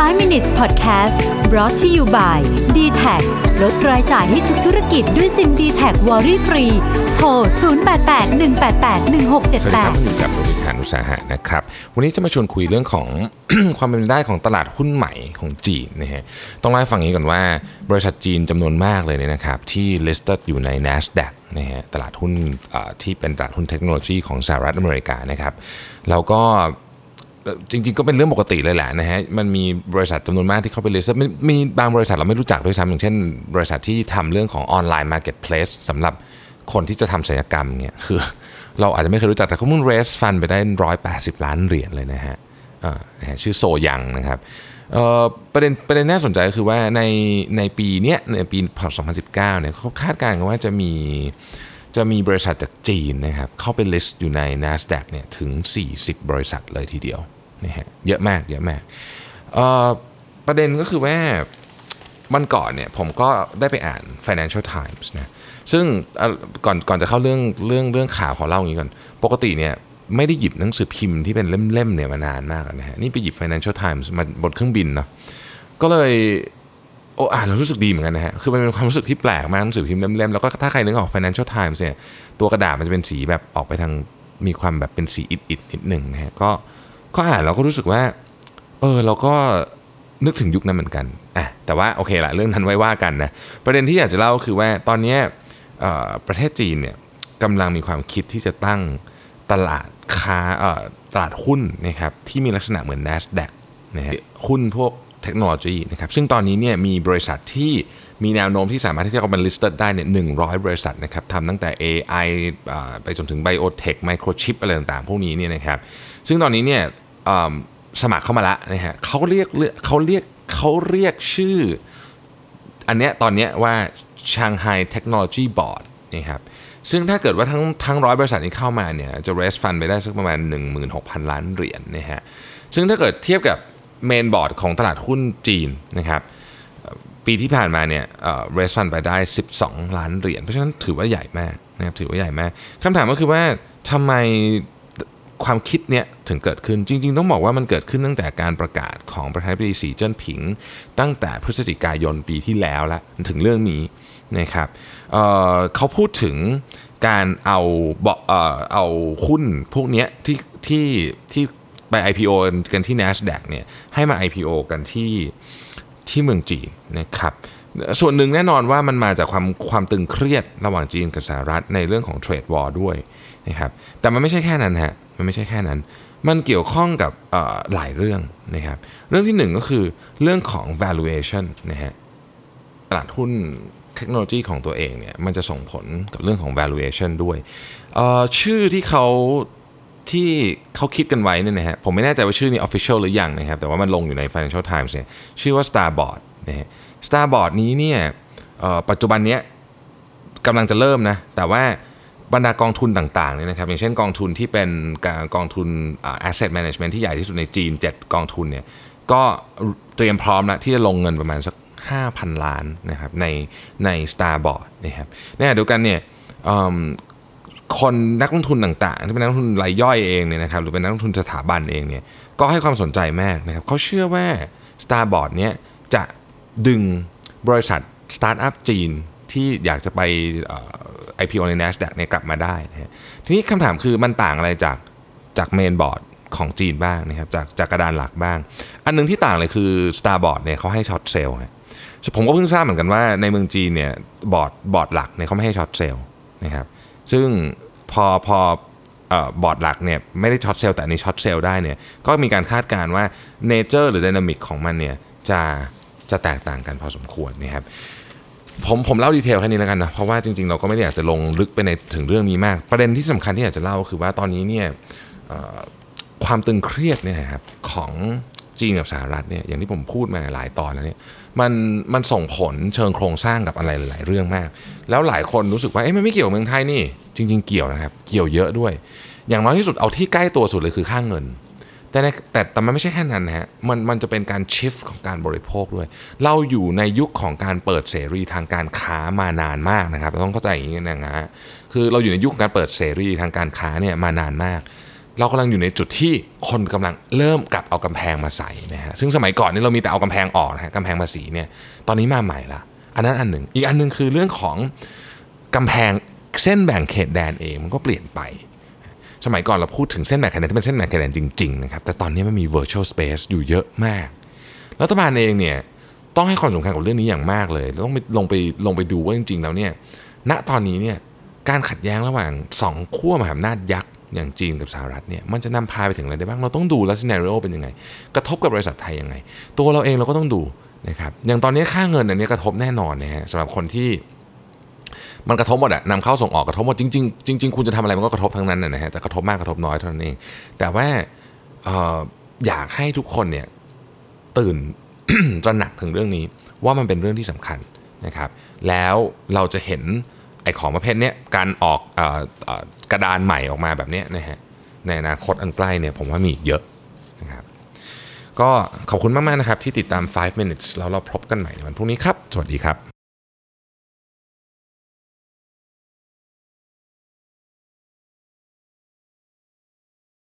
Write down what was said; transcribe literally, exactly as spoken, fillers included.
ไฟว์ มินิทส์ Podcast brought to you by ดี แท็ค ลดรายจ่ายให้ทุกธุรกิจด้วยซิม ดี แท็ค Worry Free โทร ศูนย์ แปด แปด หนึ่ง แปด แปด หนึ่ง หก เจ็ด แปด สวัสดีครับอยู่กับโดมินิกานุสาหะนะครับวันนี้จะมาชวนคุยเรื่องของ ความเป็นไปได้ของตลาดหุ้นใหม่ของจีนนะฮะต้องเล่าให้ฟังอย่างนี้ก่อนว่าบริษัทจีนจำนวนมากเลยเนี่ยนะครับที่ listed อยู่ใน Nasdaq นะฮะตลาดหุ้นที่เป็นตลาดหุ้นเทคโนโลยีของสหรัฐอเมริกานะครับแล้วก็จริงๆก็เป็นเรื่องปกติเลยแหละนะฮะมันมีบริษัทจำนวนมากที่เข้าไปเลยมีบางบริษัทเราไม่รู้จักด้วยซ้ำอย่างเช่นบริษัทที่ทำเรื่องของออนไลน์มาร์เก็ตเพลสสำหรับคนที่จะทำศัลยกรรมเนี่ยคือเราอาจจะไม่เคยรู้จักแต่เขาเพิ่งเรสฟันไปได้หนึ่งร้อยแปดสิบล้านเหรียญเลยนะฮะอ่าชื่อโซยังนะครับเอ่อประเด็นประเด็นน่าสนใจก็คือว่าในในปีเนี้ยในปีสองพันสิบเก้าเนี่ยเขาคาดการณ์กันว่าจะมีจะมีบริษัทจากจีนนะครับเข้าไปลิสต์อยู่ใน Nasdaq เนี่ยถึงสี่สิบบริษัทเลยทีเดียวนะฮะเยอะมากเยอะมากเอ่อประเด็นก็คือว่าวันก่อนเนี่ยผมก็ได้ไปอ่าน Financial Times นะซึ่งก่อนก่อนจะเข้าเรื่องเรื่องเรื่องข่าวขอเล่าอย่างนี้ก่อนปกติเนี่ยไม่ได้หยิบหนังสือพิมพ์ที่เป็นเล่มๆเนี่ยมานานมากแล้วนะฮะนี่ไปหยิบ Financial Times มาบนเครื่องบินเนาะก็เลยโอ้อ่านแล้วรู้สึกดีเหมือนกันนะฮะคือมันเป็นความรู้สึกที่แปลกมากหนังสือพิมพ์เล่มๆแล้วก็ถ้าใครนึกออก Financial Times เนี่ยตัวกระดาษมันจะเป็นสีแบบออกไปทางมีความแบบเป็นสีอิดๆนิดนึงนะฮะก็ก็อ่านเราก็รู้สึกว่าเออเราก็นึกถึงยุคนั้นเหมือนกันอ่ะแต่ว่าโอเคละเรื่องนั้นไว้ว่ากันนะประเด็นที่อยากจะเล่าคือว่าตอนนี้ประเทศจีนเนี่ยกำลังมีความคิดที่จะตั้งตลาดค้าเอ่อตลาดหุ้นนะครับที่มีลักษณะเหมือน Nasdaq นะฮะหุ้นพวกเทคโนโลยีนะครับซึ่งตอนนี้เนี่ยมีบริษัทที่มีแนวโน้มที่สามารถที่จะเข้าเป็น listed ได้เนี่ยหนึ่งร้อยบริษัทนะครับทำตั้งแต่ เอ ไอ ไปจนถึง Biotech Microchip อะไรต่างๆพวกนี้เนี่ยนะครับซึ่งตอนนี้เนี่ยสมัครเข้ามาละนะฮะเขาเรียกเขาเรียกเขาเรียกชื่ออันเนี้ยตอนเนี้ยว่า Shanghai Technology Board นะครับซึ่งถ้าเกิดว่าทั้งทั้งหนึ่งร้อยบริษัทนี้เข้ามาเนี่ยจะ raise fund ไปได้สักประมาณ หนึ่งหมื่นหกพันล้านเหรียญนะฮะซึ่งถ้าเกิดเทียบกับ main board ของตลาดหุ้นจีนนะครับปีที่ผ่านมาเนี่ยเอ่อ raise fund ไปได้สิบสองล้านเหรียญเพราะฉะนั้นถือว่าใหญ่มากนะครับถือว่าใหญ่มากคำถามก็คือว่าทำไมความคิดเนี่ยถึงเกิดขึ้นจริงๆต้องบอกว่ามันเกิดขึ้นตั้งแต่การประกาศของประธานาธิบดีสีจิ้นผิงตั้งแต่พฤศจิกายนปีที่แล้วละถึงเรื่องนี้นะครับเอ่อเขาพูดถึงการเอาเอ่อเอาหุ้นพวกนี้ที่ที่ที่ไป ไอ พี โอ กันที่ Nasdaq เนี่ยให้มา ไอ พี โอ กันที่ที่เมืองจีนนะครับส่วนหนึ่งแน่นอนว่ามันมาจากความความตึงเครียดระหว่างจีนกับสหรัฐในเรื่องของเทรดวอร์ด้วยนะครับแต่มันไม่ใช่แค่นั้นฮะมันไม่ใช่แค่นั้นมันเกี่ยวข้องกับหลายเรื่องนะครับเรื่องที่หนึ่งก็คือเรื่องของ valuation นะฮะตลาดหุ้นเทคโนโลยีของตัวเองเนี่ยมันจะส่งผลกับเรื่องของ valuation ด้วยชื่อที่เขาที่เขาคิดกันไว้เนี่ยนะฮะผมไม่แน่ใจว่าชื่อนี้ official หรือยังนะครับแต่ว่ามันลงอยู่ใน Financial Times เนี่ยชื่อว่า Starboard นะฮะ Starboard นี้เนี่ยปัจจุบันเนี้ยกำลังจะเริ่มนะแต่ว่าบรรดากองทุนต่างๆเนี่ยนะครับอย่างเช่นกองทุนที่เป็นกองทุน asset management ที่ใหญ่ที่สุดในจีนเจ็ดกองทุนเนี่ยก็เตรียมพร้อมแล้วที่จะลงเงินประมาณสัก ห้าพันล้านนะครับในใน Starboard นะครับเนี่ยเดียวกันเนี่ยคนนักลงทุนต่างๆที่เป็นนักลงทุนรายย่อยเองเนี่ยนะครับหรือเป็นนักลงทุนสถาบันเองเนี่ยก็ให้ความสนใจมากนะครับเขาเชื่อว่า Starboard เนี่ยจะดึงบริษัทสตาร์ทอัพจีนที่อยากจะไปไอ พี โอ ใน Nasdaq เนี่ยกลับมาได้นะฮะทีนี้คำถามคือมันต่างอะไรจากจากเมนบอร์ดของจีนบ้างนะครับจากจากกระดานหลักบ้างอันนึงที่ต่างเลยคือ Starboard เนี่ยเขาให้ช็อตเซลล์ฮะผมก็เพิ่งทราบเหมือนกันว่าในเมืองจีนเนี่ยบอร์ดบอร์ดหลักเนี่ยเขาไม่ให้ช็อตเซลล์นะครับซึ่งพอพอบอร์ดหลักเนี่ยไม่ได้ช็อตเซลล์แต่อันนี้ช็อตเซลล์ได้เนี่ยก็มีการคาดการณ์ว่าเนเจอร์หรือไดนามิกของมันเนี่ยจะจะแตกต่างกันพอสมควรนะครับผมผมเล่าดีเทลแค่นี้แล้วกันนะเพราะว่าจริงๆเราก็ไม่ได้อยากจะลงลึกไปในถึงเรื่องนี้มากประเด็นที่สำคัญที่อยากจะเล่าคือว่าตอนนี้เนี่ยความตึงเครียดเนี่ยครับของจีนกับสหรัฐเนี่ยอย่างที่ผมพูดมาหลายตอนแล้วเนี่ยมันมันส่งผลเชิงโครงสร้างกับอะไรหลายเรื่องมากแล้วหลายคนรู้สึกว่าเอ๊ะมันไม่เกี่ยวกับเมืองไทยนี่จริงๆเกี่ยวนะครับเกี่ยวเยอะด้วยอย่างน้อยที่สุดเอาที่ใกล้ตัวสุดเลยคือค่าเงินแต่แต่แต่มันไม่ใช่แค่นั้นนะฮะมันมันจะเป็นการชิฟต์ของการบริโภคด้วยเราอยู่ในยุคของการเปิดเสรีทางการค้ามานานมากนะครับต้องเข้าใจอย่างนี้นะฮะคือเราอยู่ในยุคของการเปิดเสรีทางการค้าเนี่ยมานานมาก เรากำลังอยู่ในจุดที่คนกำลังเริ่มกลับเอากำแพงมาใส่นะฮะซึ่งสมัยก่อนนี่เรามีแต่เอากำแพงออกนะฮะกำแพงภาษีเนี่ยตอนนี้มาใหม่ละอันนั้นอันหนึ่งอีกอันนึงคือเรื่องของกำแพงเส้นแบ่งเขตแดนเองมันก็เปลี่ยนไปสมัยก่อนเราพูดถึงเส้นแบ่งเขตแดนที่เป็นเส้นแบ่งเขตแดนจริงๆนะครับแต่ตอนนี้มันมี virtual space อยู่เยอะมากรัฐบาลเองเนี่ยต้องให้ความสำคัญกับเรื่องนี้อย่างมากเลยต้องไปลงไปลงไปดูว่าจริงๆแล้วเนี่ยณตอนนี้เนี่ยการขัดแย้งระหว่างสองขั้วมหาอำนาจยักษ์อย่างจีนกับสหรัฐเนี่ยมันจะนำพาไปถึงอะไรได้บ้างเราต้องดูแล้วซีนาริโอเป็นยังไงกระทบกับบริษัทไทยยังไงตัวเราเองเราก็ต้องดูนะครับอย่างตอนนี้ค่าเงินอันนี้กระทบแน่นอนนะฮะสำหรับคนที่มันกระทบหมดอะนำเข้าส่งออกกระทบหมดจริงๆจริงๆคุณจะทำอะไรมันก็กระทบทั้งนั้นนะฮะแต่กระทบมากกระทบน้อยเท่านั้นเองแต่ว่า อ, อยากให้ทุกคนเนี่ยตื่น ตระหนักถึงเรื่องนี้ว่ามันเป็นเรื่องที่สำคัญนะครับแล้วเราจะเห็นไอ้ของประเภทเนี้ยการออกเอ่อ เอ่อกระดานใหม่ออกมาแบบเนี้ยนะฮะในอนาคตอันใกล้เนี่ยผมว่ามีอีกเยอะนะครับก็ขอบคุณมากๆนะครับที่ติดตามไฟว์ minutes แล้วเราพบกันใหม่ในวันพรุ่งนี้ครับสวัสดีครับ